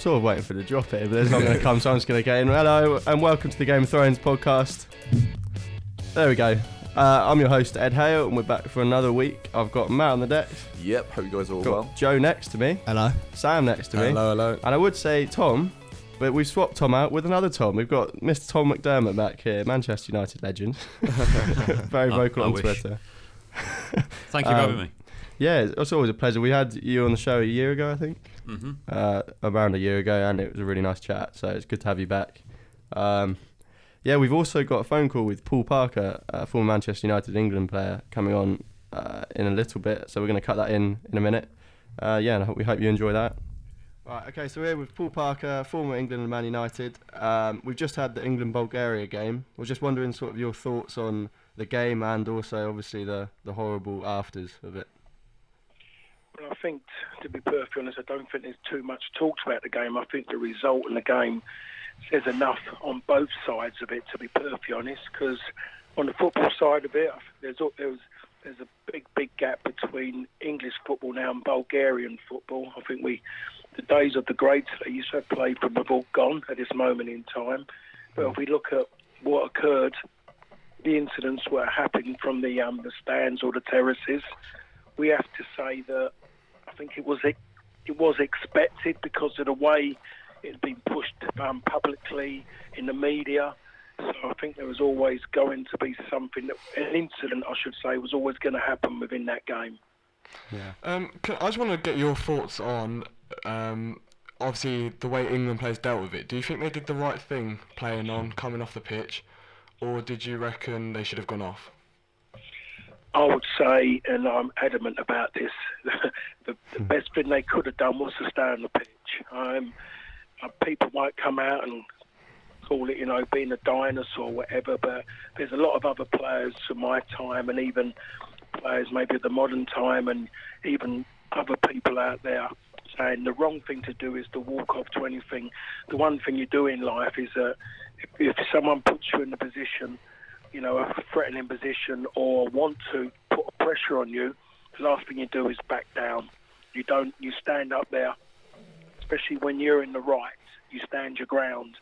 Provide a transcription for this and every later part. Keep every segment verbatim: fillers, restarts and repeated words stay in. sort of waiting for the drop here, but it's not going to come, so I'm just going to get in. Hello, and welcome to the Game of Thrones podcast. There we go. Uh, I'm your host, Ed Hale, and we're back for another week. I've got Matt on the deck. Yep, hope you guys are all got well. Joe next to me. Hello. Sam next to me. Hello, hello. And I would say Tom, but we've swapped Tom out with another Tom. We've got Mister Tom McDermott back here, Manchester United legend. Very vocal I, I on wish. Twitter. Thank you for um, having me. Yeah, it's always a pleasure. We had you on the show a year ago, I think. Mm-hmm. Uh, around a year ago, and it was a really nice chat, so it's good to have you back. Um Yeah, we've also got a phone call with Paul Parker, a former Manchester United England player, coming on uh, in a little bit. So we're going to cut that in in a minute. Uh, yeah, and I hope, we hope you enjoy that. Right, okay, so we're here with Paul Parker, former England and Man United. Um, we've just had the England-Bulgaria game. I was just wondering sort of your thoughts on the game and also obviously the, the horrible afters of it. Well, I think, to be perfectly honest, I don't think there's too much talked about the game. I think the result in the game says enough on both sides of it, to be perfectly honest, because on the football side of it, there's there's there's a big, big gap between English football now and Bulgarian football. I think we, the days of the greats that used to have played from have all gone at this moment in time. But if we look at what occurred, the incidents were happening from the, um, the stands or the terraces, we have to say that I think it was it, it was expected because of the way it had been pushed um, publicly in the media. So I think there was always going to be something, that, an incident, I should say, was always going to happen within that game. Yeah. Um, I just want to get your thoughts on, um, obviously, the way England players dealt with it. Do you think they did the right thing playing on, coming off the pitch, or did you reckon they should have gone off? I would say, and I'm adamant about this, the, the best thing they could have done was to stay on the pitch. Um, People might come out and call it, you know, being a dinosaur or whatever, but there's a lot of other players from my time and even players maybe at the modern time and even other people out there saying the wrong thing to do is to walk off to anything. The one thing you do in life is that if, if someone puts you in a position, you know, a threatening position or want to put pressure on you, the last thing you do is back down. You don't, you stand up there. Especially when you're in the right, you stand your ground.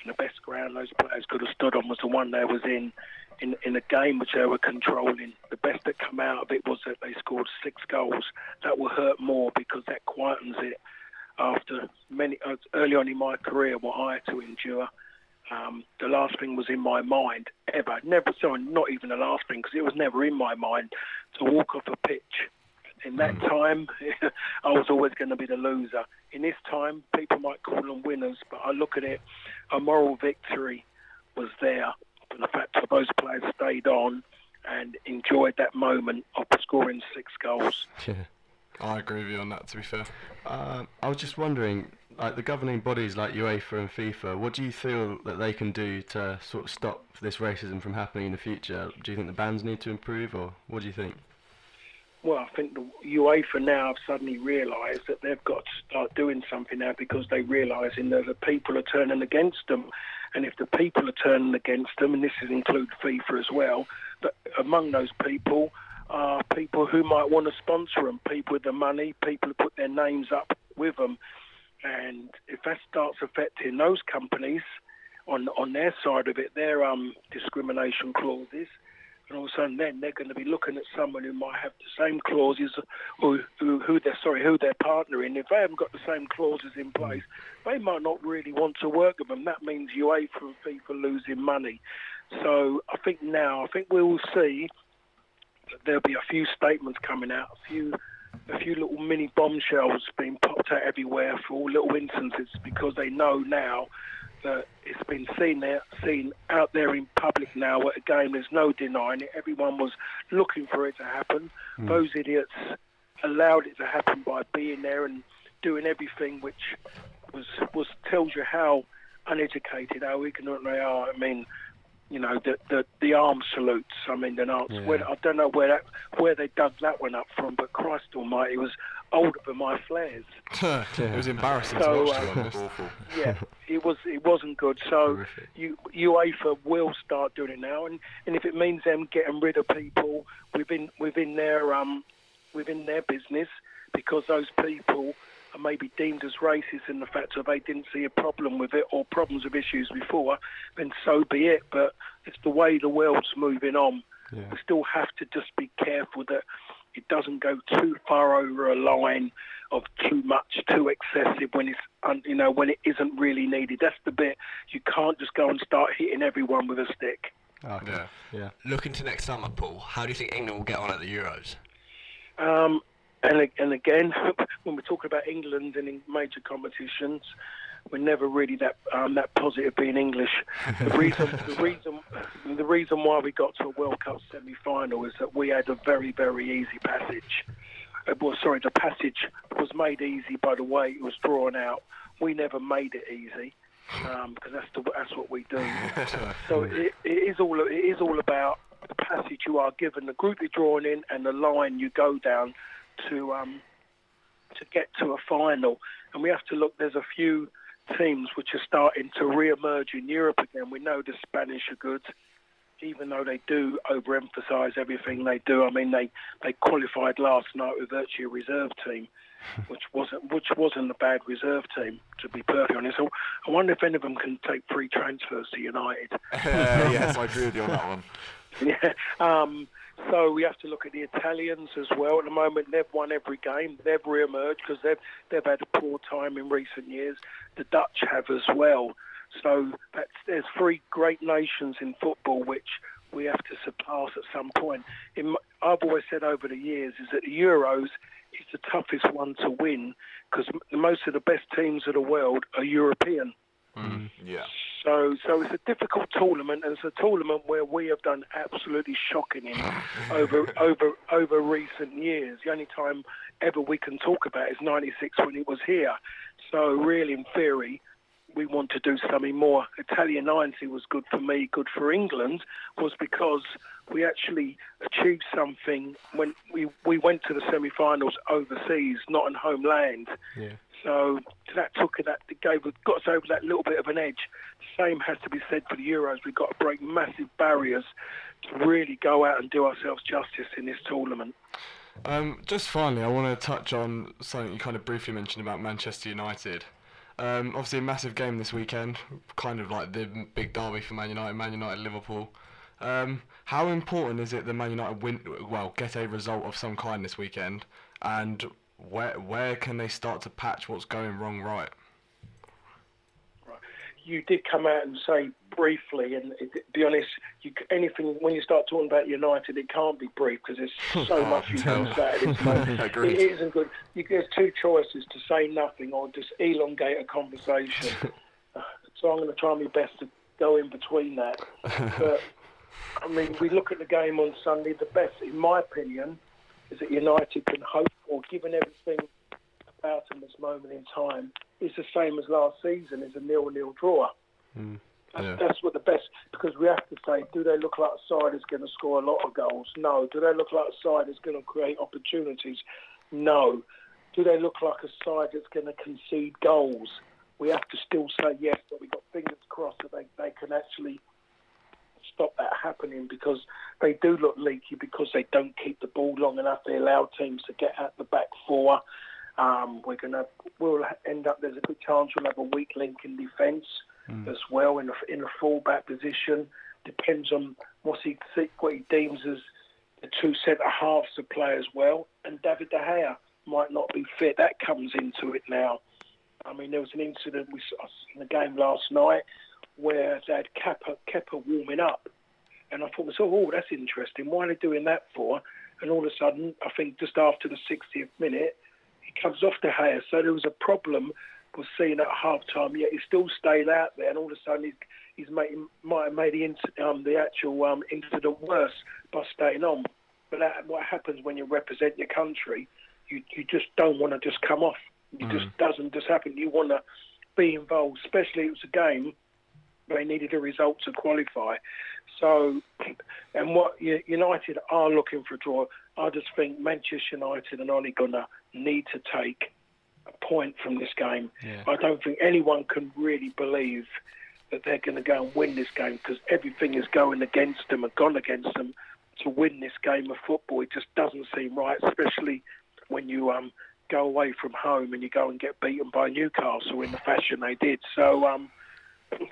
And the best ground those players could have stood on was the one they was in, in, in a game which they were controlling. The best that come out of it was that they scored six goals. That will hurt more because that quietens it. After many, early on in my career, what I had to endure, um, the last thing was in my mind ever. Never, sorry, not even the last thing, because it was never in my mind to walk off a pitch. In that time, I was always going to be the loser. In this time, people might call them winners, but I look at it, a moral victory was there. But the fact that those players stayed on and enjoyed that moment of scoring six goals. Yeah, I agree with you on that, to be fair. Uh, I was just wondering, like the governing bodies like UEFA and FIFA, what do you feel that they can do to sort of stop this racism from happening in the future? Do you think the bans need to improve, or what do you think? Well, I think the UEFA now have suddenly realised that they've got to start doing something now because they're realising that the people are turning against them. And if the people are turning against them, and this is include FIFA as well, that among those people are people who might want to sponsor them, people with the money, people who put their names up with them. And if that starts affecting those companies on, on their side of it, their um, discrimination clauses, and all of a sudden then they're going to be looking at someone who might have the same clauses or who, who they're sorry, who they're partnering. If they haven't got the same clauses in place, they might not really want to work with them. That means UEFA and FIFA losing money. So I think now, I think we will see that there'll be a few statements coming out, a few a few little mini bombshells being popped out everywhere for all little instances because they know now that it's been seen there, seen out there in public now at a game. There's no denying it. Everyone was looking for it to happen. Mm. Those idiots allowed it to happen by being there and doing everything, which was was tells you how uneducated, how ignorant they are. I mean, you know, the the, the arm salutes. I mean, the arms. Yeah. Where, I don't know where that, where they dug that one up from, but Christ Almighty, it was older than my flares. Yeah. It was embarrassing so, to watch. Uh, it was awful. Yeah, it was. It wasn't good. So you, UEFA will start doing it now, and, and if it means them getting rid of people within within their um within their business because those people are maybe deemed as racist in the fact that they didn't see a problem with it or problems of issues before, then so be it. But it's the way the world's moving on. Yeah. We still have to just be careful that it doesn't go too far over a line of too much, too excessive when it's un, you know when it isn't really needed. That's the bit. You can't just go and start hitting everyone with a stick. Okay. Yeah. yeah. Looking to next summer, Paul, how do you think England will get on at the Euros? Um, and and again, when we're talking about England and in major competitions, we're never really that um, that positive being English. The reason the reason the reason why we got to a World Cup semi-final is that we had a very very easy passage. Uh, well, sorry, the passage was made easy by the way it was drawn out. We never made it easy. Um, because that's the, that's what we do. So it, it is all it is all about the passage you are given, the group you're drawn in, and the line you go down to um, to get to a final. And we have to look. There's a few teams which are starting to re-emerge in Europe again. We know the Spanish are good, even though they do overemphasise everything they do. I mean, they, they qualified last night with virtually a reserve team, which wasn't which wasn't a bad reserve team, to be perfectly honest. So I wonder if any of them can take free transfers to United. Uh, yes, I agree with you on that one. Yeah. Um, so we have to look at the Italians as well. At the moment, they've won every game. They've re-emerged because they've, they've had a poor time in recent years. The Dutch have as well. So that's, there's three great nations in football which we have to surpass at some point. In, I've always said over the years is that the Euros is the toughest one to win because most of the best teams of the world are European. Mm, yeah. So so it's a difficult tournament, and it's a tournament where we have done absolutely shocking in over over over recent years. The only time ever we can talk about is ninety-six when it was here. So really, in theory, we want to do something more. Italian ninety was good for me, good for England, was because we actually achieved something when we, we went to the semi-finals overseas, not in homeland. Yeah. So that took that gave got us over that little bit of an edge. Same has to be said for the Euros. We've got to break massive barriers to really go out and do ourselves justice in this tournament. Um, just finally, I want to touch on something you kind of briefly mentioned about Manchester United. Um, obviously a massive game this weekend, kind of like the big derby for Man United, Man United, Liverpool. Um, how important is it that Man United win, well, get a result of some kind this weekend, and where where can they start to patch what's going wrong right? Right. You did come out and say briefly, and to be honest, you, anything when you start talking about United, it can't be brief because there's so oh, much you can say. It isn't good. You, there's two choices: to say nothing or just elongate a conversation. So I'm going to try my best to go in between that. But I mean, we look at the game on Sunday. The best, in my opinion, is that United can hope for, given everything about them at this moment in time, it's the same as last season. It's a nil-nil draw. Mm. Yeah. That's what the best, because we have to say, do they look like a side that's going to score a lot of goals? No. Do they look like a side that's going to create opportunities? No. Do they look like a side that's going to concede goals? We have to still say yes, but we've got fingers crossed that they, they can actually stop that happening, because they do look leaky because they don't keep the ball long enough. They allow teams to get at the back four. Um, we're going to, we'll end up, there's a good chance we'll have a weak link in defence. Mm. As well, in a, in a full-back position. Depends on what he, what he deems as the two centre-halves to play as well. And David De Gea might not be fit. That comes into it now. I mean, there was an incident we saw in the game last night where they had Kepa, Kepa warming up. And I thought, oh, that's interesting. Why are they doing that for? And all of a sudden, I think just after the sixtieth minute, he comes off De Gea. So there was a problem was seen at half-time, yet he still stayed out there, and all of a sudden he's, he's made, might have made the, inc- um, the actual um, incident worse by staying on. But that, what happens when you represent your country, you, you just don't want to just come off. It mm. just doesn't just happen. You want to be involved, especially it was a game where they needed a result to qualify. So, and what United are looking for a draw, I just think Manchester United and Ole Gunnar need to take a point from this game. Yeah. I don't think anyone can really believe that they're going to go and win this game, because everything is going against them and gone against them to win this game of football. It just doesn't seem right, especially when you um go away from home and you go and get beaten by Newcastle in the fashion they did. So, um,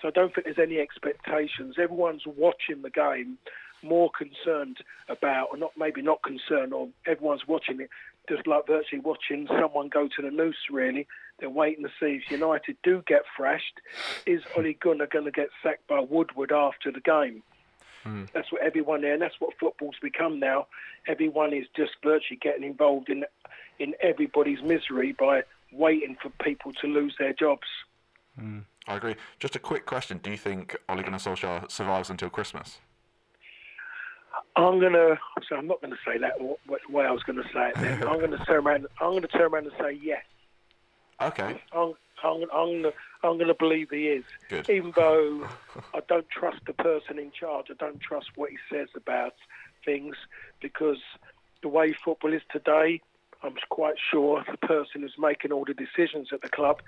so I don't think there's any expectations. Everyone's watching the game, more concerned about, or not maybe not concerned, or everyone's watching it just like virtually watching someone go to the noose, really. They're waiting to see if United do get thrashed. Is Ole Gunnar going to get sacked by Woodward after the game? Mm. That's what everyone there, and that's what football's become now. Everyone is just virtually getting involved in in everybody's misery by waiting for people to lose their jobs. Mm. I agree. Just a quick question. Do you think Ole Gunnar Solskjaer survives until Christmas? I'm gonna. So I'm not going to say that. What way I was going to say it? Then. I'm going to turn around. I'm going to turn around and say yes. Okay. I'm. I'm. I'm going to. I'm going to believe he is. Good. Even though I don't trust the person in charge. I don't trust what he says about things, because the way football is today, I'm quite sure the person who's making all the decisions at the club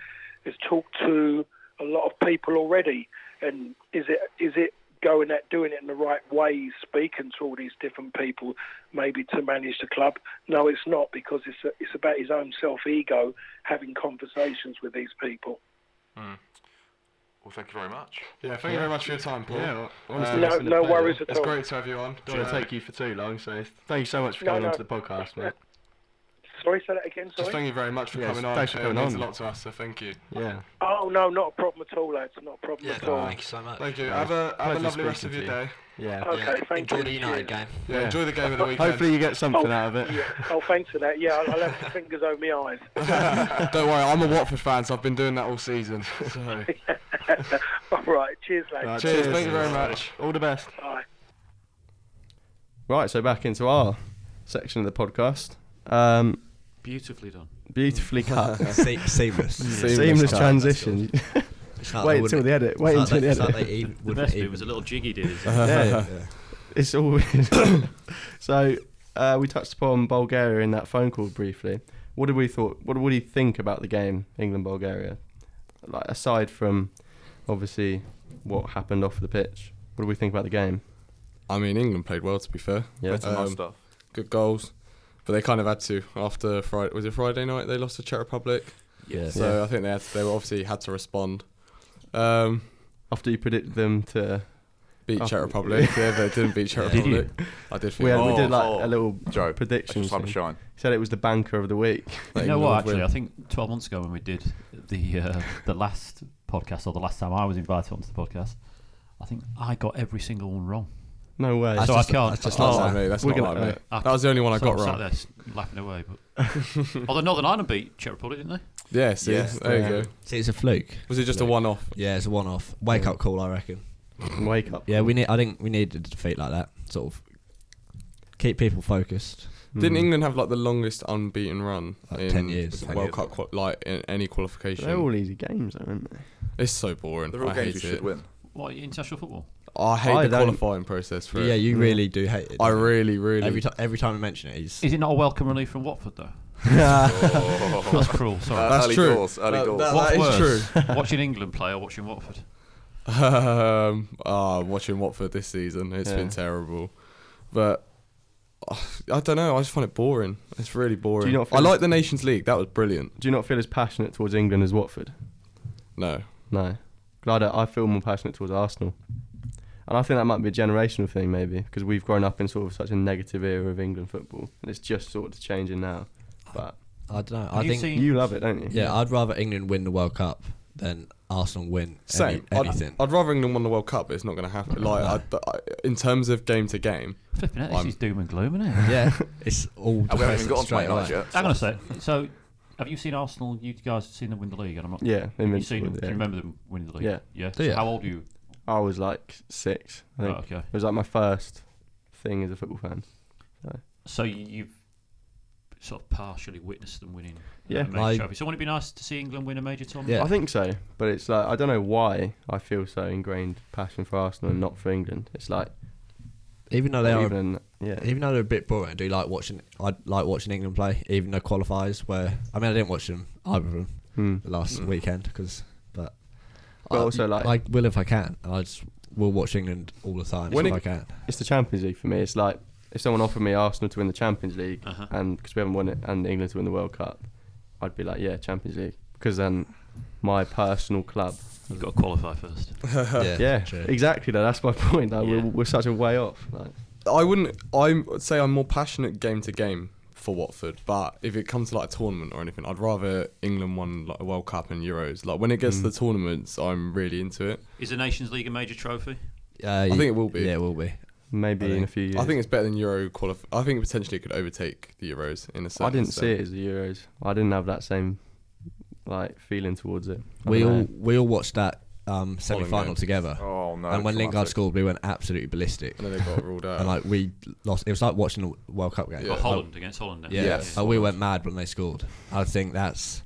has talked to a lot of people already. And is it? Is it? going at doing it in the right way, speaking to all these different people, maybe to manage the club? No, it's not, because it's a, it's about his own self-ego, having conversations with these people. Mm. Well, thank you very much. Yeah, thank yeah. you very much for your time, Paul. Yeah, honestly, uh, no no worries at all. It's great to have you on. Don't want to take you for too long, so thank you so much for no, coming no. on to the podcast, mate. Sorry, say that again, sorry? Just thank you very much for yes, coming on. Thanks for coming on. It means a lot to us, so thank you. Yeah. Oh, no, not a problem at all, lads. Not a problem yeah, at all. Thank you so much. Thank you. Have a, have a lovely rest of your you. day. Yeah. Okay, yeah. thank enjoy you. Enjoy the United game. Yeah, yeah, enjoy the game of the weekend. Hopefully you get something oh, out of it. Yeah. Oh, thanks for that. Yeah, I'll, I'll have my fingers over my eyes. Don't worry, I'm a Watford fan, so I've been doing that all season. So. All right, cheers, lads. Right, cheers. cheers, thank you very much. All the best. Bye. Right, so back into our section of the podcast. Um, beautifully done. Beautifully cut. Se- seamless. seamless. Seamless transition. Like Wait until the edit. Wait until the edit. Like they even, the best bit was a little jiggy did. Uh-huh. Yeah. Yeah. yeah. It's all. So uh, we touched upon Bulgaria in that phone call briefly. What did we thought? What would you think about the game, England Bulgaria? Like aside from obviously what happened off the pitch, what do we think about the game? I mean, England played well, to be fair. Yeah. Better um, stuff. Good goals. But they kind of had to after Friday. Was it Friday night they lost to Czech Republic? Yeah. So yeah. I think they had to, they obviously had to respond. Um, after you predicted them to beat Czech Republic, yeah, they didn't beat Czech yeah. Republic. Did you? I did. Think we, had, oh, we did like oh. a little Joe, prediction. Time to shine. He said it was the banker of the week. You know what? Actually, win. I think twelve months ago when we did the uh, the last podcast, or the last time I was invited onto the podcast, I think I got every single one wrong. No way. That's so just, I can't. That's just oh, not like me. That's not like me. That was the only one I so got wrong. I sat there laughing away. But although Northern Ireland beat Czech Republic, didn't they? Yeah, see, yes. There yeah. you go. See, it's a fluke. Was it just fluke. a one-off? Yeah, it's a one-off. Wake-up yeah. call, I reckon. Wake up. Yeah, we need. I think we needed a defeat like that. Sort of keep people focused. Didn't mm. England have like the longest unbeaten run like in ten years? Ten World years Cup, quali- like in any qualification. They're all easy games, though, aren't they? It's so boring. They're all I games you should win. What, international football? I hate I the don't. qualifying process for yeah, it. Yeah, you really do hate it. I really, really. Every, t- every time I mention it, he's... Is it not a welcome relief from Watford, though? oh. That's cruel, sorry. Uh, that's early true. Doors, early uh, doors. That, that is worse? true. Watching England play or watching Watford? Um, oh, watching Watford this season. It's yeah. been terrible. But oh, I don't know. I just find it boring. It's really boring. Do you not feel I like the Nations League. That was brilliant. Do you not feel as passionate towards England as Watford? No. No. I, I feel more passionate towards Arsenal. And I think that might be a generational thing, maybe, because we've grown up in sort of such a negative era of England football, and it's just sort of changing now. But I, I don't know. I you think you love it, don't you? Yeah, yeah, I'd rather England win the World Cup than Arsenal win Same. Any, anything. I'd, I'd rather England win the World Cup, but it's not going to happen. Like no. I, I, in terms of game to game, flipping it, this is doom and gloom, isn't it? Yeah, it's all. I haven't even got on to my night yet. I'm going to say so. Have you seen Arsenal? You guys have seen them win the league, and I'm not. Yeah, you seen. Them, yeah. Do you remember them winning the league? Yeah, yeah. So yeah. How old are you? I was like six. I think. Oh, okay. It was like my first thing as a football fan. So, so you've sort of partially witnessed them winning yeah. a major like, trophy. So wouldn't it be nice to see England win a major tournament? Yeah. I think so, but it's like I don't know why I feel so ingrained passion for Arsenal and not for England. It's like even though they are even, yeah, even though they're a bit boring, I do like watching. I like watching England play, even though qualifiers where I mean I didn't watch them either of them hmm. the last hmm. weekend because. But I, also like I will if I can. I just will watch England all the time if it, I can. It's the Champions League for me. It's like if someone offered me Arsenal to win the Champions League, uh-huh. and because we haven't won it, and England to win the World Cup, I'd be like, yeah, Champions League, because then my personal club. You've got to qualify first. yeah, yeah exactly. Though. That's my point. Like, yeah. we're, we're such a way off. Like. I wouldn't. I would say I'm more passionate game to game for Watford, but if it comes to like a tournament or anything, I'd rather England won like a World Cup and Euros. Like when it gets mm. to the tournaments, I'm really into it. Is the Nations League a major trophy? Uh, I think it will be. Yeah, it will be. Maybe in a few years. I think it's better than Euro qualify. I think potentially it could overtake the Euros in a sense. I didn't so. see it as the Euros. I didn't have that same like feeling towards it. I we all know. we all watched that um, semi final together. Oh no! And when classic. Lingard scored, we went absolutely ballistic. And then they got ruled out. And like we lost. It was like watching a World Cup game. Yeah. Oh, Holland like, against Holland. Then. Yeah. yeah. Yes. Like, we went mad when they scored. I think that's.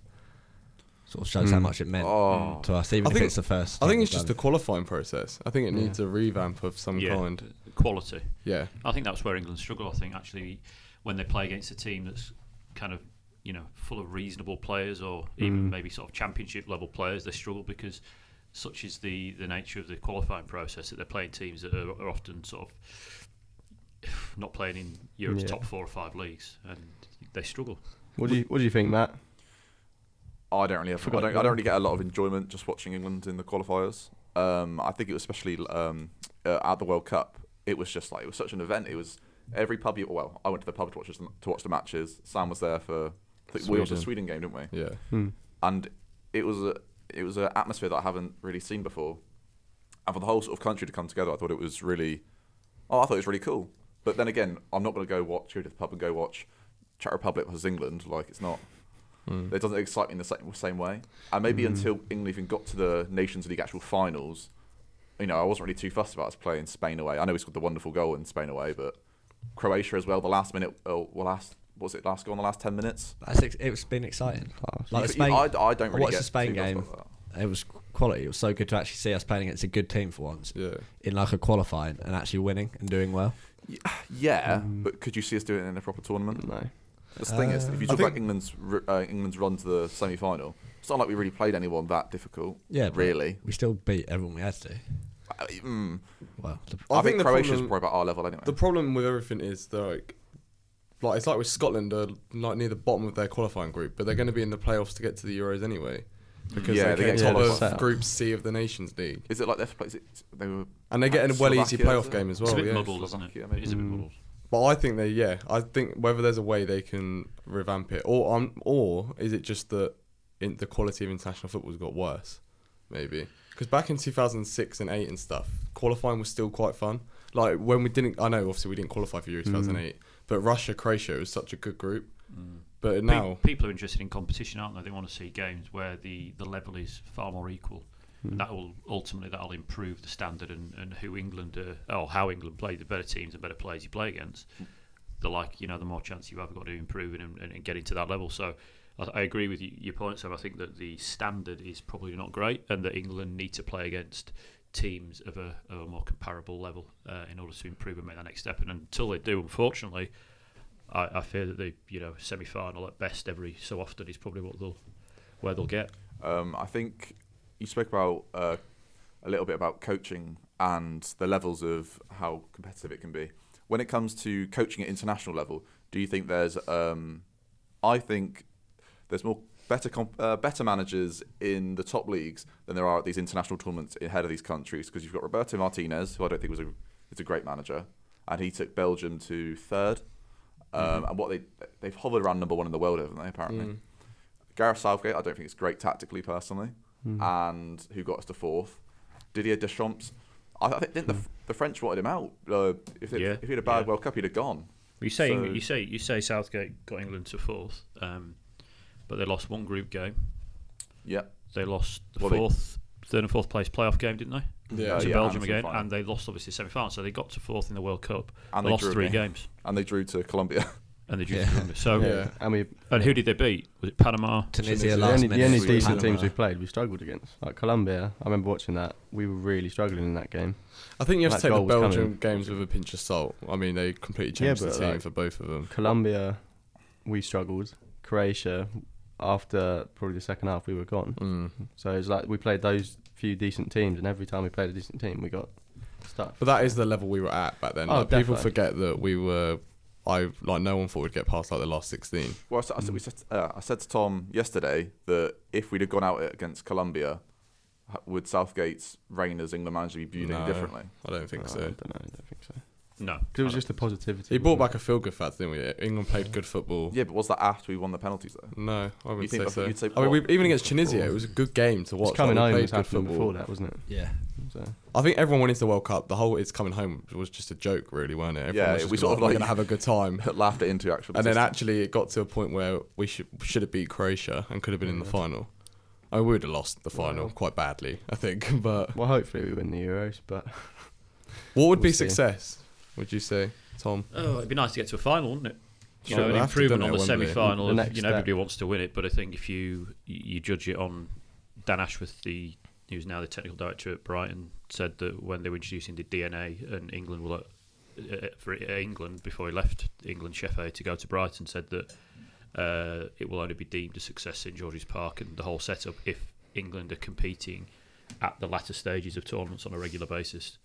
Sort of shows mm. how much it meant oh. to us, even I if think, it's the first. I think it's just done. the qualifying process. I think it needs yeah. a revamp of some yeah. kind. Quality. Yeah. I think that's where England struggle. I think actually when they play against a team that's kind of, you know, full of reasonable players or even mm. maybe sort of championship level players, they struggle because such is the, the nature of the qualifying process that they're playing teams that are, are often sort of not playing in Europe's yeah. top four or five leagues, and they struggle. What do you What do you think, Matt? I don't really have, I don't, I don't really get a lot of enjoyment just watching England in the qualifiers. Um, I think it was especially um, uh, at the World Cup. It was just like it was such an event. It was every pub. You, well, I went to the pub to watch to watch the matches. Sam was there for I think we watched the Sweden game, didn't we? Yeah. Hmm. And it was a it was an atmosphere that I haven't really seen before. And for the whole sort of country to come together, I thought it was really. Oh, I thought it was really cool. But then again, I'm not going to go watch go to the pub and go watch Czech Republic versus England. Like it's not. Mm. It doesn't excite me in the same, same way. And maybe mm. until England even got to the Nations League actual finals, you know, I wasn't really too fussed about us playing Spain away. I know we scored the wonderful goal in Spain away, but Croatia as well, the last minute, uh, well, last, what was it, last goal in the last ten minutes? That's ex- it's been exciting. Oh, like the Spain, I, I don't really I watched get the Spain game. It was quality. It was so good to actually see us playing against a good team for once yeah. in like a qualifying and actually winning and doing well. Yeah, yeah um, but could you see us doing it in a proper tournament? No. The uh, thing is, if you talk about England's uh, England's run to the semi-final, it's not like we really played anyone that difficult. Yeah, really. We still beat everyone we had to. I, mm, well, the, I, I think, think Croatia's probably about our level anyway. The problem with everything is they're like, like it's like with Scotland, are like near the bottom of their qualifying group, but they're going to be in the playoffs to get to the Euros anyway. Because yeah, they, they get top yeah, of set. Group C of the Nations League. Is it like they're it, they were and they get a well easy playoff game as well. It's a bit yeah. muddled, isn't it? It is a bit muddled. But I think they, yeah, I think whether there's a way they can revamp it, or um, or is it just that in the quality of international football's got worse, maybe? Because back in two thousand six and eight and stuff, qualifying was still quite fun. Like when we didn't, I know obviously we didn't qualify for Euro two thousand eight, mm. but Russia, Croatia was such a good group. Mm. But now people are interested in competition, aren't they? They want to see games where the, the level is far more equal. Mm. That will ultimately that'll improve the standard and, and who England are, or how England play. The better teams and better players you play against, the like you know the more chance you have got to improve and, and, and getting to that level. So I, I agree with you, your point, Sam. I think that the standard is probably not great, and that England need to play against teams of a, of a more comparable level uh, in order to improve and make that next step. And until they do, unfortunately, I, I fear that the you know semi final at best every so often is probably what they'll where they'll get. Um, I think. You spoke about uh, a little bit about coaching and the levels of how competitive it can be. When it comes to coaching at international level, do you think there's? Um, I think there's more better comp- uh, better managers in the top leagues than there are at these international tournaments ahead of these countries. Because you've got Roberto Martinez, who I don't think was a is a great manager, and he took Belgium to third. Um, mm-hmm. And what they they've hovered around number one in the world, haven't they? Apparently, mm. Gareth Southgate. I don't think it's great tactically, personally. Mm. And who got us to fourth? Didier Deschamps. I, I think didn't the, the French wanted him out. Uh, if, it, yeah. if he had a bad yeah. World Cup, he'd have gone. You say so. you say you say Southgate got England to fourth, um, but they lost one group game. Yeah, they lost the well, fourth, they, third, and fourth place playoff game, didn't they? Yeah, to yeah, Belgium and again, and they lost obviously semi final. So they got to fourth in the World Cup. And they, they lost three game. games. And they drew to Colombia. And they drew yeah. to Colombia. So yeah. and, we, and who did they beat? Was it Panama? Tunisia. Tunisia. Last the only, the only decent Panama. teams we played, we struggled against. Like Colombia, I remember watching that. We were really struggling in that game. I think you have that to take the Belgium games with a pinch of salt. I mean, they completely changed yeah, the team like, for both of them. Colombia, we struggled. Croatia, after probably the second half, we were gone. Mm. So it's like we played those few decent teams, and every time we played a decent team, we got stuck. But that is the level we were at back then. Oh, like, people forget that we were I like no one thought we'd get past like the last sixteen. Well, I said, I said, we said, uh, I said to Tom yesterday that if we'd have gone out against Colombia, would Southgate's reign as England manager be viewed no, differently? I don't think no, so. I don't, know, I don't think so. No, because it was just the positivity. He brought it? back a feel-good fact, didn't we? England played yeah. good football. Yeah, but was that after we won the penalties though? No, I wouldn't say so. Say I mean, we, even against Tunisia, it was a good game to watch. It's coming like, home was good football before that, wasn't it? Yeah. So. I think everyone went into the World Cup. The whole "it's coming home" was just a joke, really, weren't it? Everyone yeah, was we sort of like gonna have a good time. Laughed it into actually. And then actually, it got to a point where we should should have beat Croatia and could have been in the final. I would have lost the final yeah. quite badly, I think. But well, hopefully we win the Euros. But what would we'll be success? See. Would you say, Tom? Oh, it'd be nice to get to a final, wouldn't it? You sure, know, an improvement on the semi-final. You know, step. Everybody wants to win it, but I think if you you judge it on Dan Ashworth, the who's now the technical director at Brighton, said that when they were introducing the D N A and England will uh, for England before he left England, Sheffield to go to Brighton, said that. Uh, it will only be deemed a success Saint George's Park and the whole setup if England are competing at the latter stages of tournaments on a regular basis.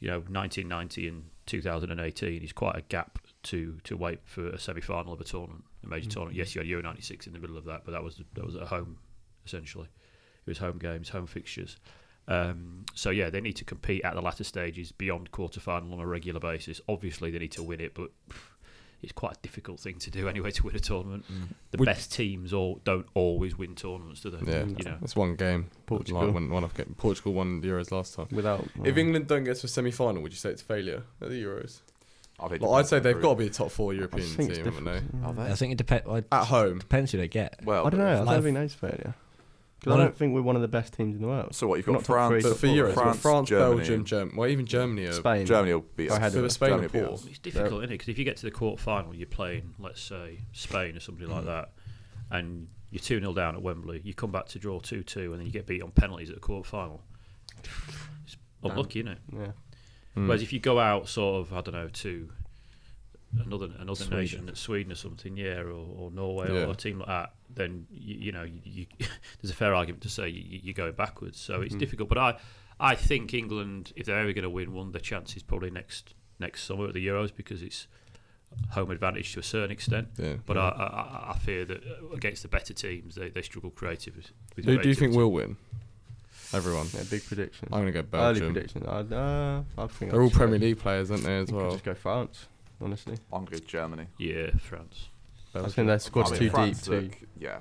You know, nineteen ninety and two thousand eighteen is quite a gap to, to wait for a semi-final of a tournament, a major mm-hmm. tournament. Yes, you had Euro ninety-six in the middle of that, but that was that was at home essentially. It was home games, home fixtures. Um, so yeah, they need to compete at the latter stages beyond quarter-final on a regular basis. Obviously, they need to win it, but. It's quite a difficult thing to do anyway to win a tournament. Mm. The Would best teams all don't always win tournaments, do they? Yeah, you know? It's one game. Portugal like, won, won off game. Portugal won the Euros last time. Without, uh, if England don't get to a semi-final, would you say it's failure at the Euros? Like, I'd say they've got to be a top four European team, haven't they? I think it depends. At home, depends who they get. Well, I don't know. I don't think that's failure. Because I don't think we're one of the best teams in the world. So what, you've got France, but for Euros, France, France Germany, Belgium, Germany, well, even Germany or Spain. Germany will be ahead of Spain or Portugal. It's difficult, isn't it? Because if you get to the quarter-final, you're playing, let's say, Spain or somebody like that, and you're two nil down at Wembley, you come back to draw two two, and then you get beat on penalties at the quarter-final. It's unlucky, isn't it? Yeah. Whereas if you go out sort of, I don't know, to another another nation, that's Sweden or something, yeah, or, or Norway yeah. or a team like that, then you, you know you, you, there's a fair argument to say you, you go backwards. So it's mm. difficult. But I, I think England, if they're ever going to win one, the chance is probably next next summer at the Euros because it's home advantage to a certain extent. Yeah. But yeah. I, I I fear that against the better teams, they, they struggle creative. With Who creativity. Do you think will win? Everyone. Yeah, big prediction. I'm going to go Belgium. Early predictions. I'd, uh, I think they're I'd all Premier League players, aren't they? As well. Just go France. Honestly, I'm good. Germany. Yeah, France. Belgium. I think their squad's I mean, too France deep. Look, too. Yeah,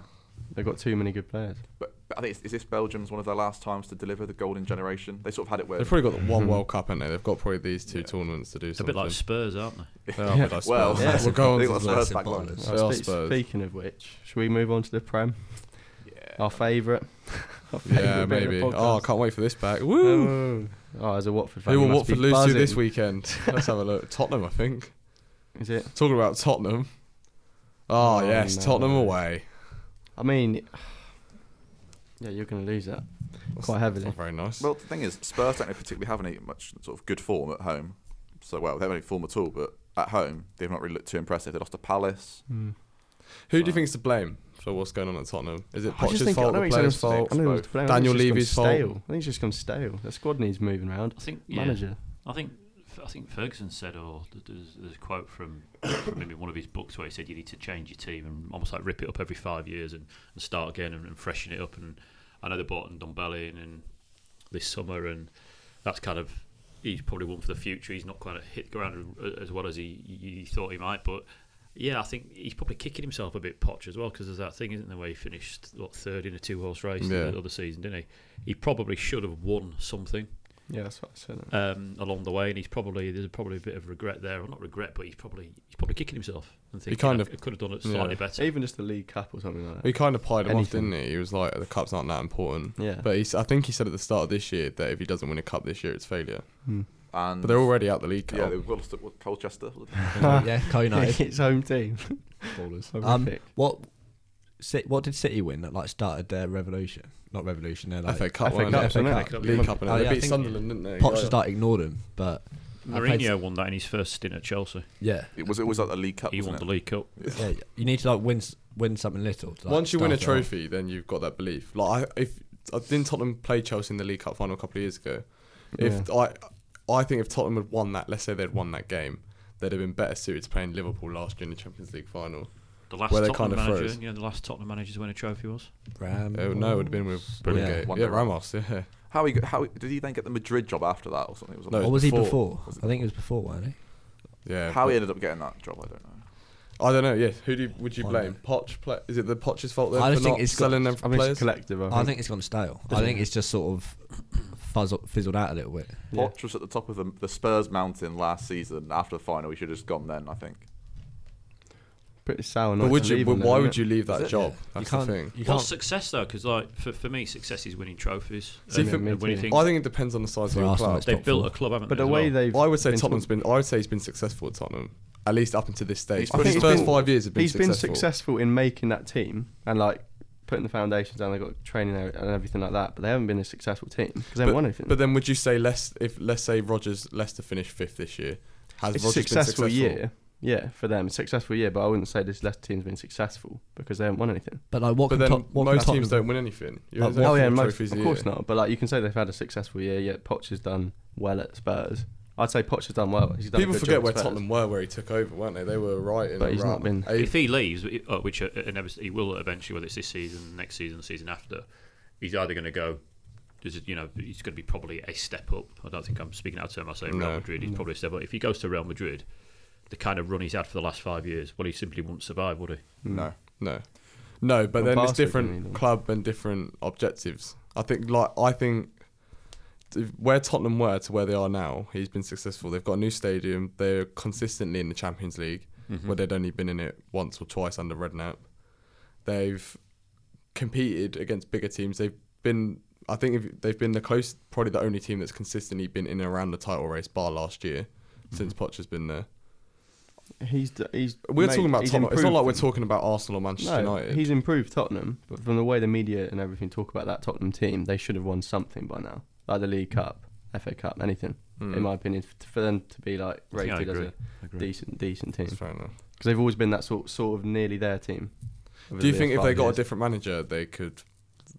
they've got too many good players. But, but I think it's, is this Belgium's one of their last times to deliver the golden generation? They sort of had it where they've probably got the one World Cup, haven't they? They've got probably these two yeah. tournaments to do. They're something. A bit like Spurs, aren't they? They are yeah. a bit like Spurs. Well, yeah. we'll go on to Spurs back line. Well, speaking of which, should we move on to the Prem? Yeah. Our favourite. Yeah, maybe. Oh, I can't wait for this back. Woo! Oh, oh as a Watford fan, who will Watford lose to this weekend? Let's have a look. Tottenham, I think. Is it? Talking about Tottenham. Oh, oh yes, no. Tottenham away. I mean, yeah, you're going to lose that that's quite heavily. Not very nice. Well, the thing is, Spurs don't particularly have any much sort of good form at home. So, well, they haven't any form at all, but at home, they've not really looked too impressive. They lost to Palace. Mm. Who so. do you think is to blame for what's going on at Tottenham? Is it Poch's fault or players' fault? Daniel Levy's fault? I think he's just gone stale. The squad needs moving around. I think, yeah. Manager. I think... I think Ferguson said, or there's, there's a quote from, from him in one of his books where he said you need to change your team and almost like rip it up every five years and, and start again and, and freshen it up. And I know they bought Ndombele in and this summer, and that's kind of he's probably one for the future. He's not quite hit the ground as well as he, he thought he might, but yeah, I think he's probably kicking himself a bit, Poch, as well, because there's that thing, isn't there, where he finished what, third in a two-horse race yeah. the other season, didn't he? He probably should have won something. Yeah, that's what I said. Um, along the way, and he's probably there's probably a bit of regret there, or not regret, but he's probably he's probably kicking himself and thinking he kind of I could have done it slightly yeah. better, even just the League Cup or something like that. He kind of pied him off, didn't he? He was like, the cup's not that important. Yeah, but he's, I think he said at the start of this year that if he doesn't win a cup this year, it's failure. Hmm. And but they're already out the League Cup. Yeah, they've lost at Colchester. Yeah, Col United. It's home team. Ballers. Um, what? What did City win that like started their revolution? Not revolution, they're like... F A Cup, F A Cup, F A Cup. League Cup. Oh, yeah, they beat Sunderland, didn't they? Poch just like ignored him, but... Mourinho won that in his first stint at Chelsea. Yeah. It was always like the League Cup, He won it? the League Cup. Yeah, you need to like win win something little. To, like, once you win a trophy, then you've got that belief. Like, I, if didn't Tottenham play Chelsea in the League Cup final a couple of years ago? If yeah. I I think if Tottenham had won that, let's say they'd won that game, they'd have been better suited to playing Liverpool last year in the Champions League final. The last Tottenham kind of manager, froze. yeah, the last Tottenham manager to win a trophy was Ramos. Oh, no, it would have been with Brigade. Yeah. yeah, Ramos. Yeah. How he? How did he then get the Madrid job after that or something? It was no, or was before. he before? Was I think it was before, wasn't he? Yeah. How he ended up getting that job, I don't know. I don't know. Yes. Who do you, would you blame? Poch? Play, is it the Poch's fault then I for think not it's selling got, them for I mean, players? It's collective. I think. I think it's gone stale. I think it's just sort of fuzzled, fizzled out a little bit. Poch yeah. was at the top of the, the Spurs mountain last season. After the final, he should have just gone then. I think. Pretty sour. But would you? But why would you leave that job? That's the thing. What's success though? Because like for, for me, success is winning trophies. See, for me, winning I think it depends on the size of the club. They've built a club, haven't they? But the way they've, I would say Tottenham's been. I would say he's been successful at Tottenham, at least up until this stage. His first five years have been successful. He's been successful in making that team and like putting the foundations down. They got training and everything like that, but they haven't been a successful team because they haven't won anything. But then, would you say less? If let's say Rodgers, Leicester finished fifth this year, has Rodgers been successful? It's a successful year. Yeah, for them, successful year, but I wouldn't say this Leicester team's been successful because they haven't won anything. But like, what? But then top, what most teams don't win anything. Like, oh yeah, most, of course year. not. But like, you can say they've had a successful year. Yet Poch has done well at Spurs. I'd say Poch has done well. He's done People forget where Tottenham were, where he took over, weren't they? They were right in but the he's not been. If he leaves, which he will eventually, whether it's this season, next season, the season after, he's either going to go. You know, he's going to be probably a step up. I don't think I'm speaking out of turn. I say no. Real Madrid. He's no. probably a step up. If he goes to Real Madrid. The kind of run he's had for the last five years, well, he simply wouldn't survive, would he? No, no, no. But well, then it's different club and different objectives. I think, like, I think where Tottenham were to where they are now, he's been successful. They've got a new stadium. They're consistently in the Champions League, mm-hmm. where they'd only been in it once or twice under Redknapp. They've competed against bigger teams. They've been, I think, if they've been the close, probably the only team that's consistently been in and around the title race, bar last year, mm-hmm. since Poch has been there. He's d- he's we're made, talking about Tottenham. It's not like we're talking about Arsenal or Manchester no, United. He's improved Tottenham, but from the way the media and everything talk about that Tottenham team, they should have won something by now, like the League Cup, F A Cup, anything. Mm. In my opinion, for them to be like rated yeah, as a decent, decent team, because they've always been that sort, sort of nearly their team. Do you think if they got years. a different manager, they could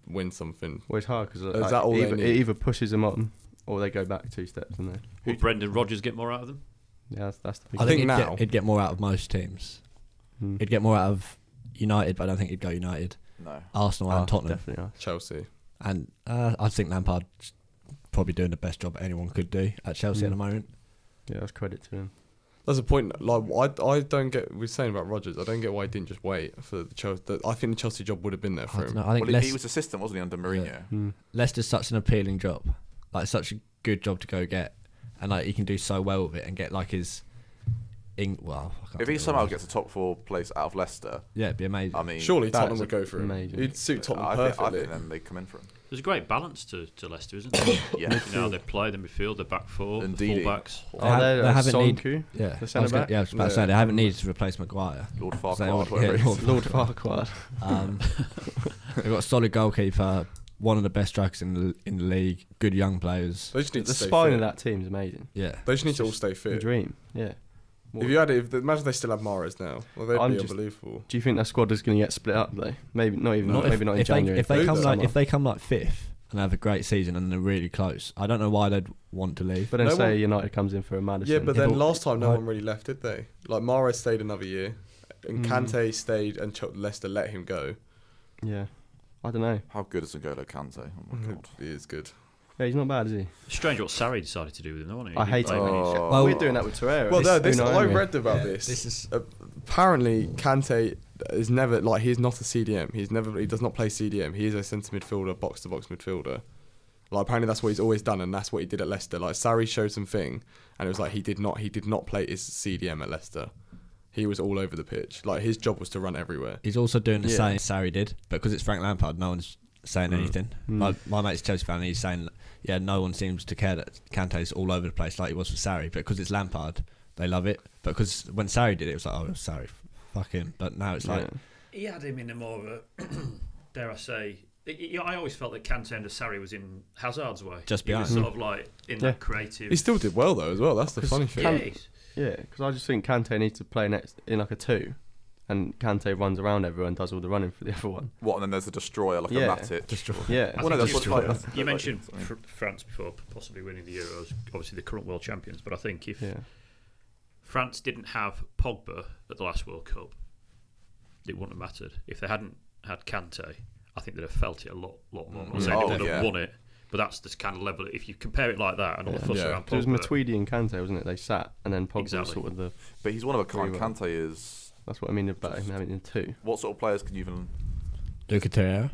win something? Well, it's hard because like, either, it either pushes them on or they go back two steps. And they would Brendan Rodgers get more out of them? Yeah, that's, that's the big I thing. think now he'd get, get more out of most teams. Hmm. He'd get more out of United, but I don't think he'd go United. No, Arsenal oh, and Tottenham, definitely not. Chelsea, and uh, I think Lampard's probably doing the best job anyone could do at Chelsea mm. at the moment. Yeah, that's credit to him. That's the point. Like I, I don't get. We're saying about Rodgers. I don't get why he didn't just wait for the Chelsea. The, I think the Chelsea job would have been there for I him. Know, I think well, Leic- he was assistant, wasn't he, under Mourinho? Yeah. Mm. Leicester's such an appealing job, like such a good job to go get. And like he can do so well with it and get like his, ing- well, I can't if he somehow gets a top four place out of Leicester, yeah, it'd be amazing. I mean, surely Tottenham would go for him. Amazing. He'd suit Tottenham I perfectly. Think, I think then they come in for him. There's a great balance to, to Leicester, isn't there? yeah, you know, they play the midfield, the back four, Indeed. the fullbacks. Oh, they, ha- they haven't needed. Yeah, the centre back. Yeah, I was about to say they haven't needed to replace Maguire. Lord Farquhar. Yeah, Lord, Lord Farquhar. um, they've got a solid goalkeeper. One of the best strikers in the in the league. Good young players. They just need the to stay spine fit. Of that team is amazing. Yeah, they just need it's to all stay fit. A dream. Yeah. More if you had it, if the, imagine they still have Mahrez now. Well, they'd I'm be just, unbelievable. Do you think that squad is going to get split up though? Maybe not even. No. Not, if, maybe not in if January. They, if they Who come though? like if they come like fifth and have a great season and they're really close, I don't know why they'd want to leave. But then no say one, United comes in for a Maddison. Yeah, but then last time no right. one really left, did they? Like Mahrez stayed another year, and mm. Kante stayed, and Leicester let him go. Yeah. I don't know. How good is N'Golo Kante? Oh my god. He is good. Yeah, he's not bad, is he? Strange what Sarri decided to do with him, though, wasn't he? I he hate it. Oh. Well, we're doing that with Torreira. Well, no, this, I read about yeah, this. this is, uh, apparently, Kante is never, like, he's not a C D M. He's never, he does not play C D M. He is a centre midfielder, box-to-box midfielder. Like, apparently that's what he's always done, and that's what he did at Leicester. Like, Sarri showed something, and it was like he did not, he did not play his C D M at Leicester. He was all over the pitch. Like, his job was to run everywhere. He's also doing the yeah. same Sarri did, but because it's Frank Lampard, no one's saying mm. anything. Mm. My, my mate's Chelsea fan, and he's saying, yeah, no one seems to care that Kante's all over the place like he was for Sarri, but because it's Lampard, they love it. But because when Sarri did it, it was like, oh, Sarri, fuck him. But now it's yeah. like... He had him in a more of a, dare I say... It, it, I always felt that Kante under Sarri was in Hazard's way. Just behind. He was sort of like in yeah. that creative... He still did well, though, as well. That's the funny thing. Yeah, Yeah, because I just think Kante needs to play next in like a two, and Kante runs around everyone, does all the running for the other one. What, and then there's a destroyer, like yeah. a matted destroyer. Yeah, well, no, destroyer. Like, that's, you that's mentioned like fr- France before, possibly winning the Euros, obviously the current world champions. But I think if yeah. France didn't have Pogba at the last World Cup, it wouldn't have mattered. If they hadn't had Kante, I think they'd have felt it a lot, lot more. I'm not saying oh, they would have yeah. won it, but that's the kind of level. If you compare it like that, and all yeah. the fuss yeah. around Pogba. It was Matuidi and Kante, wasn't it? They sat, and then Pogba exactly. sort of the. But he's one of a kind. Kante well. is. That's what I mean about him having two. What sort of players can you even? Lucas Torreira.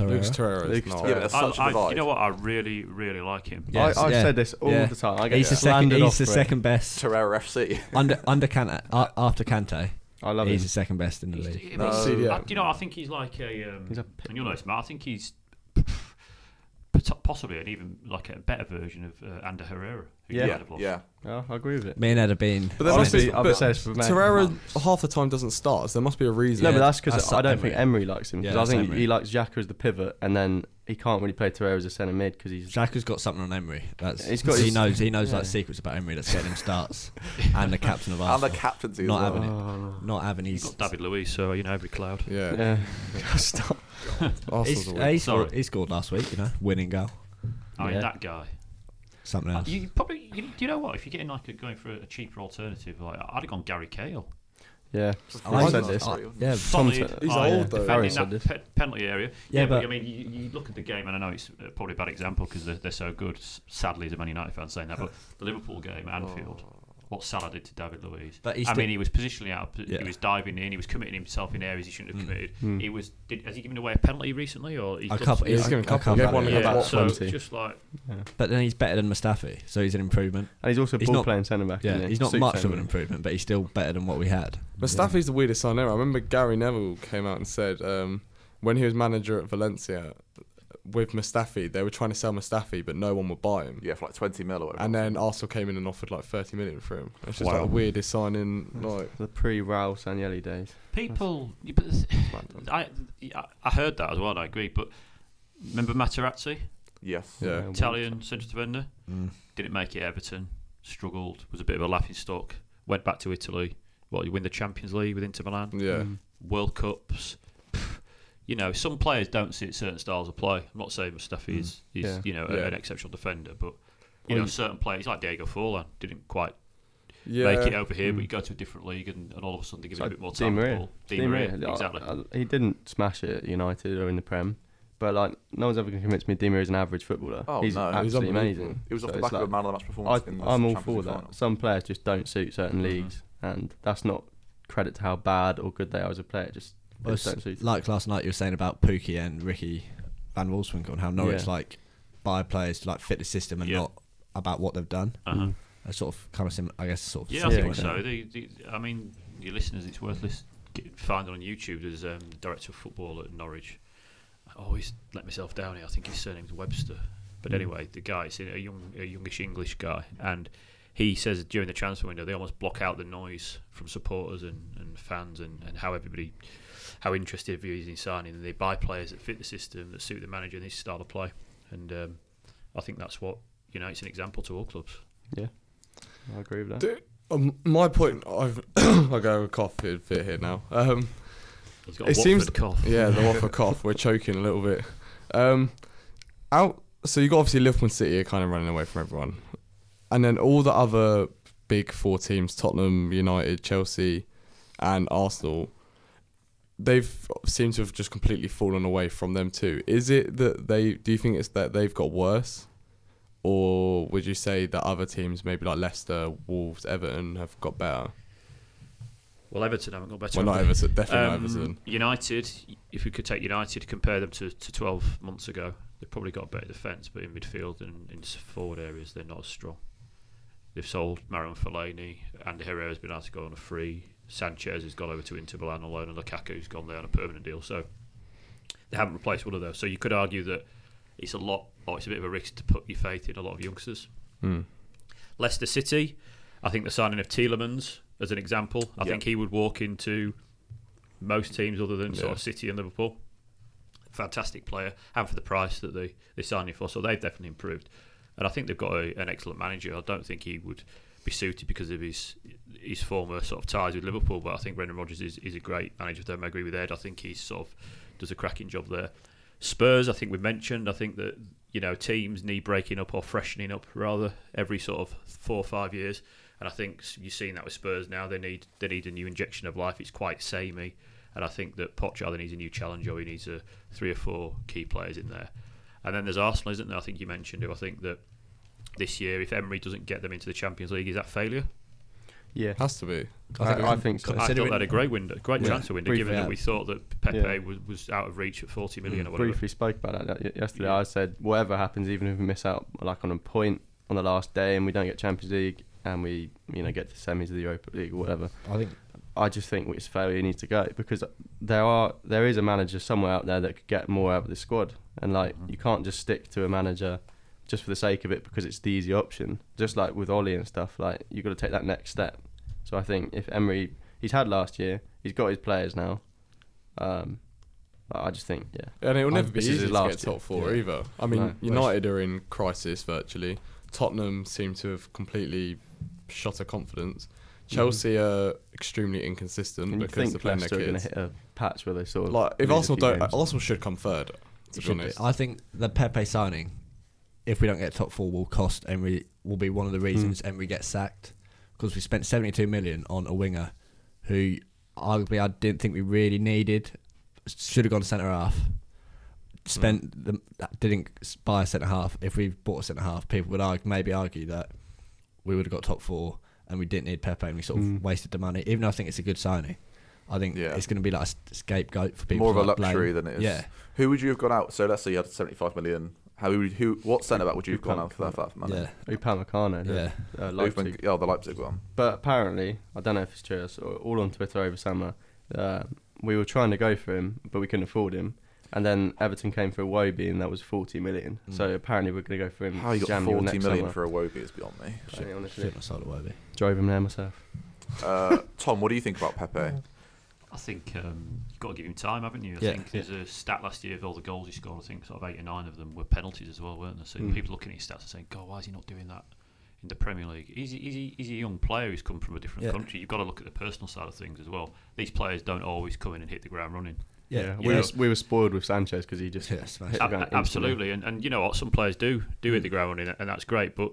Lucas Torreira. Lucas Torreira. Yeah, that's such I, a I, you know what? I really, really like him. Yes. I, I've yeah. said this all yeah. the time. I get he's the second. He's the second best. Torreira F C. under under Kante uh, after Kante. I love he's him. He's the second best in the he's, league. No. I, you know, I think he's like a. Um, he's a and you'll notice, Matt. I think he's possibly an even like a better version of uh, Ander Herrera. Who yeah, yeah. Lost. yeah. Oh, I agree with it. Me and Ed have been. But there must be. But Torreira half the time doesn't start, so there must be a reason. No, but that's because I don't Emery. think Emery likes him. Because yeah, I think Emery. he likes Xhaka as the pivot, and then he can't really play Torreira as a centre mid because he's. Xhaka's got something on Emery. That's he's got his, he knows. He knows yeah. like secrets about Emery that's getting him starts, and the captain of Arsenal. And the captaincy. Not having oh. it. Not having he's got David Luiz, so you know every cloud. Yeah. Yeah. Stop. He scored last week. You know, winning goal. I mean that guy. Something else. You probably, you, you know what? If you're getting like a, going for a cheaper alternative, like I'd have gone Gary Cahill. Yeah, I, I said this. I, yeah, solid, he's I, old though. Defending that this. Pe- penalty area. Yeah, yeah but, but I mean, you, you look at the game, and I know it's probably a bad example because they're, they're so good. Sadly, as a Man United fan saying that, but the Liverpool game, Anfield, oh. what Salah did to David Luiz. But I still, mean, he was positionally out. Yeah. He was diving in. He was committing himself in areas he shouldn't have mm. committed. Mm. He was. Did, has he given away a penalty recently, or he's given a, a couple? Yeah, one yeah, about so twenty. Just like. Yeah. But then he's better than Mustafi, so he's an improvement. And he's also a ball-playing centre-back. Yeah, he? he's not Super much of an improvement, but he's still better than what we had. Mustafi's yeah. the weirdest sign ever. I remember Gary Neville came out and said um, when he was manager at Valencia with Mustafi, they were trying to sell Mustafi, but no one would buy him. Yeah, for like twenty mil or whatever. And then Arsenal came in and offered like thirty million for him. It's just wow. like the weirdest signing. Like the pre-Raul Sanielli days. People, I, I heard that as well, and I agree, but remember Materazzi? Yes. Yeah. Yeah. Italian central defender. Mm. Didn't make it Everton. Struggled. Was a bit of a laughing stock. Went back to Italy. Well, you win the Champions League with Inter Milan. Yeah. Mm. World Cups. You know, some players don't suit certain styles of play. I'm not saying Mustafi mm. is, is yeah. you know, yeah. an exceptional defender, but, you well, know, certain players, like Diego Forlan, didn't quite yeah. make it over here, mm. but you go to a different league and, and all of a sudden they give like it a bit more time. Di Maria. Di Maria, Maria. exactly. I, I, he didn't smash it at United or in the Prem. But like no one's ever convinced me Di Maria is an average footballer. Oh, he's no, absolutely amazing. It was off so the back like, of a man of the match performance. I, in the I'm all for that. Final. Some players just don't suit certain mm-hmm. leagues, and that's not credit to how bad or good they are as a player. Just well, don't suit like them. Last night you were saying about Pookie and Ricky Van Wolfswinkel and how Norwich yeah. like buy players to like fit the system and yeah. not about what they've done. Uh-huh. A sort of kind of similar, I guess. Sort of yeah, I think so. Yeah. The, the, I mean, your listeners, it's worth listening. Find on YouTube. There's um, the director of football at Norwich. I always let myself down here. I think his surname's Webster. But anyway, the guy, it's a, young, a youngish English guy, and he says during the transfer window, they almost block out the noise from supporters and, and fans and, and how everybody, how interested he is in signing. And they buy players that fit the system, that suit the manager and his style of play. And um, I think that's what, you know, it's an example to all clubs. Yeah, I agree with that. Do, um, my point, I've, I'll go with a cough fit here now. Um, It seems, cough. yeah, the Watford cough. We're choking a little bit. Um, out. So you got obviously Liverpool and City are kind of running away from everyone, and then all the other big four teams: Tottenham, United, Chelsea, and Arsenal. They've seemed to have just completely fallen away from them too. Is it that they? Do you think it's that they've got worse, or would you say that other teams, maybe like Leicester, Wolves, Everton, have got better? Well, Everton haven't got better. Well, not Everton, definitely um, not Everton. United, if we could take United, compare them to, to twelve months ago, they've probably got a better defence, but in midfield and in forward areas, they're not as strong. They've sold Marion Fellaini, Ander Herrera has been asked to go on a free, Sanchez has gone over to Inter Milan alone, and Lukaku's gone there on a permanent deal. So they haven't replaced one of those. So you could argue that it's a lot, or it's a bit of a risk to put your faith in a lot of youngsters. Mm. Leicester City, I think the signing of Tielemans, as an example, I yep. think he would walk into most teams other than yeah. sort of City and Liverpool. Fantastic player, and for the price that they, they signed him for, so they've definitely improved. And I think they've got a, an excellent manager. I don't think he would be suited because of his his former sort of ties with Liverpool, but I think Brendan Rodgers is, is a great manager. I agree with Ed. I think he sort of does a cracking job there. Spurs, I think we mentioned. I think that you know teams need breaking up or freshening up rather every sort of four or five years. And I think you've seen that with Spurs now. They need they need a new injection of life. It's quite samey. And I think that Poch either needs a new challenge or he needs a three or four key players in there. And then there's Arsenal, isn't there? I think you mentioned it. I think that this year, if Emery doesn't get them into the Champions League, is that failure? Yeah, has to be. I think, I, I think so. I thought they had a great window, great yeah. transfer window, briefly, given yeah. that we thought that Pepe yeah. was, was out of reach at forty million mm. or whatever. Briefly spoke about that yesterday. Yeah. I said whatever happens, even if we miss out like on a point on the last day and we don't get Champions League and we you know get to semis of the Europa League or whatever, I think I just think it's failure needs to go, because there are there is a manager somewhere out there that could get more out of this squad, and like mm-hmm. you can't just stick to a manager just for the sake of it because it's the easy option. Just like with Ollie and stuff, like you've got to take that next step. So I think if Emery, he's had last year, he's got his players now. Um, I just think, yeah. And it will never be easy to get top four yeah. either. I mean, no, United are in crisis virtually. Tottenham seem to have completely shot their confidence. Chelsea mm-hmm. are extremely inconsistent and because they're playing their kids. Think Leicester are going to hit a patch where they sort of like if Arsenal don't, games. Arsenal should come third. To be honest, be. I think the Pepe signing, if we don't get top four, will cost Emery, will be one of the reasons mm. Emery gets sacked, because we spent seventy-two million on a winger who arguably I didn't think we really needed. Should have gone centre half. Spent mm. the, didn't buy a centre half. If we bought a centre half, people would argue, maybe argue that we would have got top four and we didn't need Pepe and we sort of mm. wasted the money. Even though I think it's a good signing, I think yeah. it's going to be like a scapegoat for people. More of a luxury blame. Than it is. Yeah. Who would you have gone out? So let's say you had seventy-five million. How who, who what centre back would you have gone out for that, that money? Yeah, Upamecano. Yeah, uh, Leipzig. Yeah, oh, the Leipzig one. But apparently, I don't know if it's true. I saw it all on Twitter over summer. Uh, we were trying to go for him, but we couldn't afford him. And then Everton came for a Iwobi, and that was forty million. Mm. So apparently, we're going to go for him. How you got forty million summer. For a Iwobi is beyond me. Shit, like, honestly, I sold Iwobi. Drove him there myself. Uh, Tom, what do you think about Pepe? I think um, you've got to give him time, haven't you? I yeah, think there's yeah. a stat last year of all the goals he scored. I think sort of eight or nine of them were penalties as well, weren't there? So mm. people looking at his stats and saying, God, why is he not doing that in the Premier League? He's, he's, he's a young player who's come from a different yeah. country. You've got to look at the personal side of things as well. These players don't always come in and hit the ground running. Yeah, yeah. we were we were spoiled with Sanchez because he just yeah, smashed ab- the ground absolutely. And, and you know what? Some players do, do mm. hit the ground running, and that's great, but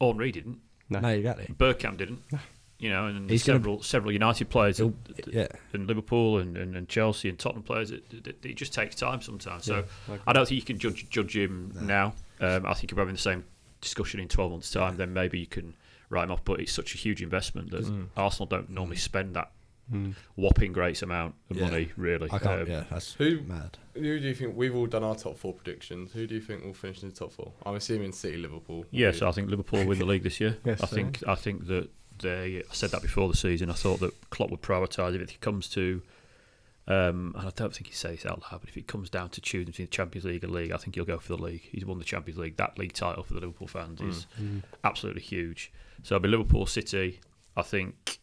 Henry didn't. No, no exactly. Bergkamp didn't. No. You know, and he's several gonna, several United players, and, yeah. and Liverpool and, and, and Chelsea and Tottenham players. It, it, it just takes time sometimes. Yeah, so okay. I don't think you can judge judge him no. now. Um, I think if we're having the same discussion in twelve months' time, yeah. then maybe you can write him off. But it's such a huge investment that mm. Arsenal don't normally spend that mm. whopping great amount of yeah. money. Really, I can't, um, yeah, that's who, mad. Who do you think? We've all done our top four predictions. Who do you think will finish in the top four? I'm assuming City, Liverpool. Yes, yeah, so I think Liverpool win the league this year. Yes, I so. think I think that. They, I said that before the season. I thought that Klopp would prioritise if it comes to, um, and I don't think he says this out loud, but if it comes down to choosing between the Champions League and league, I think he'll go for the league. He's won the Champions League. That league title for the Liverpool fans mm. is mm. absolutely huge. So it'll be Liverpool, City. I think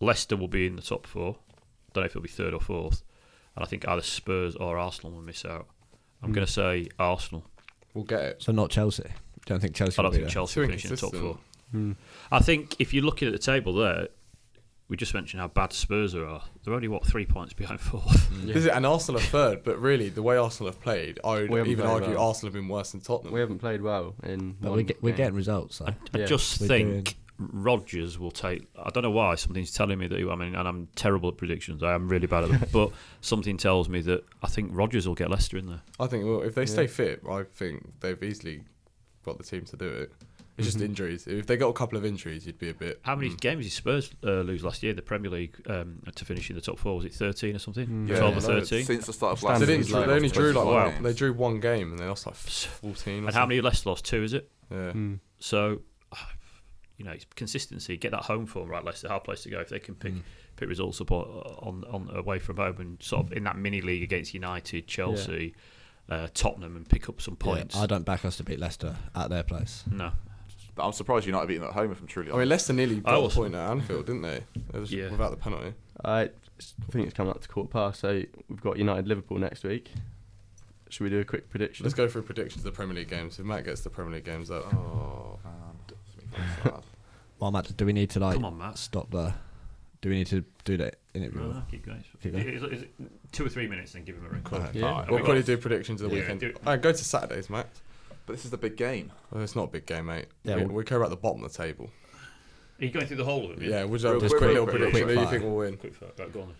Leicester will be in the top four. I don't know if it'll be third or fourth. And I think either Spurs or Arsenal will miss out. I'm mm. going to say Arsenal. We'll get it. So not Chelsea. Don't think Chelsea. I don't will think be Chelsea will finish in the top four. Mm. I think if you're looking at the table there, we just mentioned how bad Spurs are. They're only, what, three points behind fourth. Yeah. Is it? And Arsenal are third, but really, the way Arsenal have played, I would even argue well. Arsenal have been worse than Tottenham. We haven't played well. in. But we're, get, we're getting results. So. I, I yeah, just think Rodgers will take... I don't know why, something's telling me that... He, I mean, and I'm terrible at predictions. I am really bad at them. But something tells me that I think Rodgers will get Leicester in there. I think, well, if they yeah. stay fit, I think they've easily got the team to do it. It's just mm-hmm. injuries. If they got a couple of injuries, you'd be a bit... How many mm. games did Spurs uh, lose last year in the Premier League um, to finish in the top four? Was it thirteen or something? Mm. Yeah, twelve yeah, or thirteen? No, since the start of last year. They, didn't, they only drew like wow. one, they drew one game and they lost like fourteen or and something. How many Leicester lost? Two, is it? Yeah. Mm. So, you know, it's consistency. Get that home form right, Leicester. Hard place to go if they can pick mm. pick results up on, on away from home and sort of in that mini league against United, Chelsea, yeah. uh, Tottenham and pick up some points. Yeah, I don't back us to beat Leicester at their place. No. I'm surprised United beaten at home, if I'm truly honest. I mean, Leicester nearly got oh, a point at Anfield, didn't they? It was yeah. without the penalty. I think it's coming up to quarter past, so we've got United-Liverpool next week. Should we do a quick prediction? Let's go for a prediction to the Premier League games. If Matt gets the Premier League games up... Oh, man. Well, Matt, do we need to, like... Come on, Matt. Stop there. Do we need to do that interview? No, no, keep going. Keep going. Is it, is it two or three minutes, then give him a ring. Cool. Yeah. All right. We'll probably do predictions of the yeah, weekend. Do All right, go to Saturdays, Matt. But this is the big game. Well, it's not a big game, mate. Yeah, we, well, we care about the bottom of the table. Are you going through the whole of it? Yeah, we'll just quick little prediction. Who do you think will win? Quick five. Right, go on.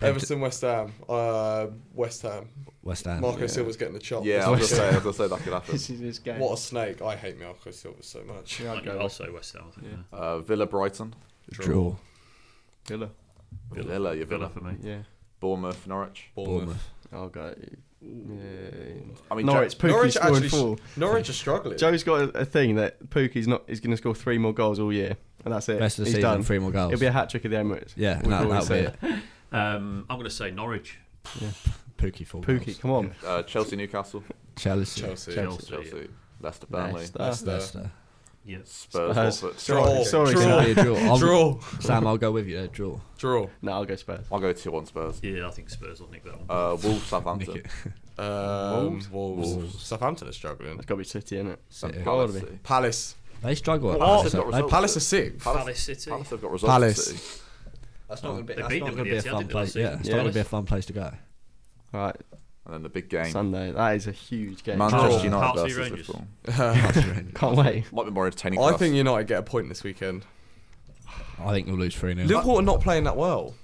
Everton, West Ham. Uh, West Ham. West Ham. Marco yeah. Silva's getting the chop. Yeah, I'll just, say, I'll just say that could happen. This is his game. What a snake. I hate Marco Silva so much. Yeah, I'll, go I'll say West Ham. I think, yeah. uh, Villa, Brighton. Draw. Draw. Villa. Villa. Villa, you're Villa. Villa for me. Yeah. Bournemouth, Norwich. Bournemouth. I'll go. Yeah. I mean, Norwich, Pookie Norwich actually four. Norwich are struggling. Joe's got a, a thing that Pookie's not. He's going to score three more goals all year, and that's it. Best of the he's season, done. Three more goals. It'll be a hat trick at the Emirates. Yeah, that, that'll be it. Um, I'm going to say Norwich. Yeah. Pookie four. Pookie, goals. Come on. Uh, Chelsea, Newcastle. Chelsea. Chelsea. Chelsea. Chelsea. Leicester, Burnley. Leicester. Leicester. Leicester. Yeah. Spurs. Spurs. Draw. Sorry, sorry. Draw. Draw. draw. Sam, I'll go with you. Uh, draw. Draw. No, I'll go Spurs. I'll go two one Spurs. Yeah, I think Spurs will nick that one. Uh, Wolves, Southampton. um, Wolves. Wolves. Wolves. Southampton are struggling. It's got to be City, isn't it? City. Palace. Be. Palace. They struggle. Well, Palace, Palace, they, Palace are sixth. Palace, Palace City. Palace have got results. Palace. City. That's not going to be. Not going to be a fun place. Yeah, it's not going to be a fun place to go. All right. And then the big game Sunday. That is a huge game. Manchester United versus Liverpool. Can't wait. Might be more entertaining. I think United get a point this weekend. I think they'll lose three nil. Liverpool are not playing that well,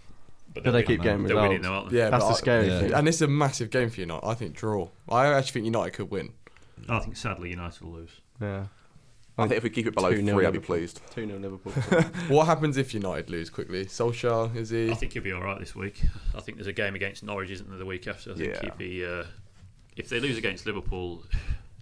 but, but they keep getting results. Out. Yeah, that's the scary yeah. thing. And it's a massive game for United. I think draw. I actually think United could win. I think sadly United will lose. Yeah. I think if we keep it below three, I'll be pleased. two nil Liverpool. What happens if United lose quickly? Solskjaer, is he... I think he'll be all right this week. I think there's a game against Norwich, isn't there, the week after? I think yeah. he'd be... Uh, if they lose against Liverpool,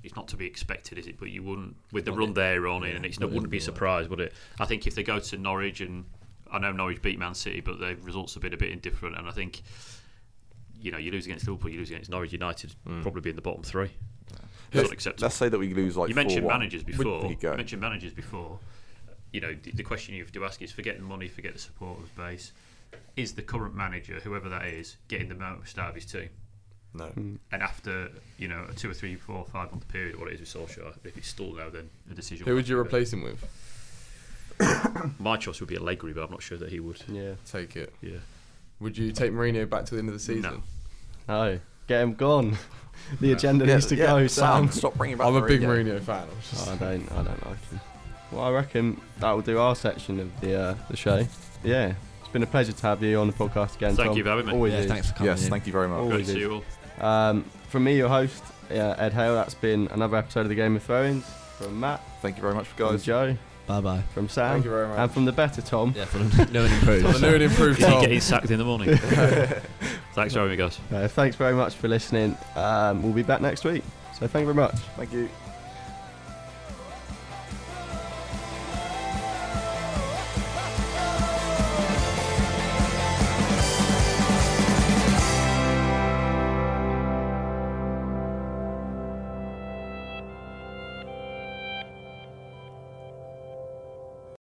it's not to be expected, is it? But you wouldn't... With the run they're on in, it wouldn't be a surprise, would it? I think if they go to Norwich, and I know Norwich beat Man City, but their results have been a bit indifferent, and I think, you know, you lose against Liverpool, you lose against Norwich, United mm. probably be in the bottom three. Let's say that we lose like. You mentioned four, managers before. You, you mentioned managers before. You know, the, the question you have to ask is: forget the money, forget the supporters base. Is the current manager, whoever that is, getting the most out of his team? No. Mm. And after you know a two or three, four, five month period, what it is with Solskjaer, if it's still now, then a decision. Who would you replace him with? My choice would be Allegri, but I'm not sure that he would. Yeah. Take it. Yeah. Would you take Mourinho back to the end of the season? No. No. Get him gone. The agenda yeah, needs to yeah, go, Sam. Stop bringing back. I'm a big Mourinho fan. Just... Oh, I don't, I don't like him. Well, I reckon that will do our section of the uh, the show. Yeah, it's been a pleasure to have you on the podcast again. Thank Tom. You for having me. Always, yeah, thanks for coming. Yes, in. Thank you very much. Always Great to see you all. Um, from me, your host, uh, Ed Hale. That's been another episode of the Game of Thrones. From Matt, thank you very much for guys. From Joe. Bye bye. From Sam. Thank you very much. And from the better Tom. Yeah, from the new and improved. From the new and improved Tom. He's sacked in the morning. Thanks for having me, guys. Uh, thanks very much for listening. Um, we'll be back next week. So thank you very much. Thank you.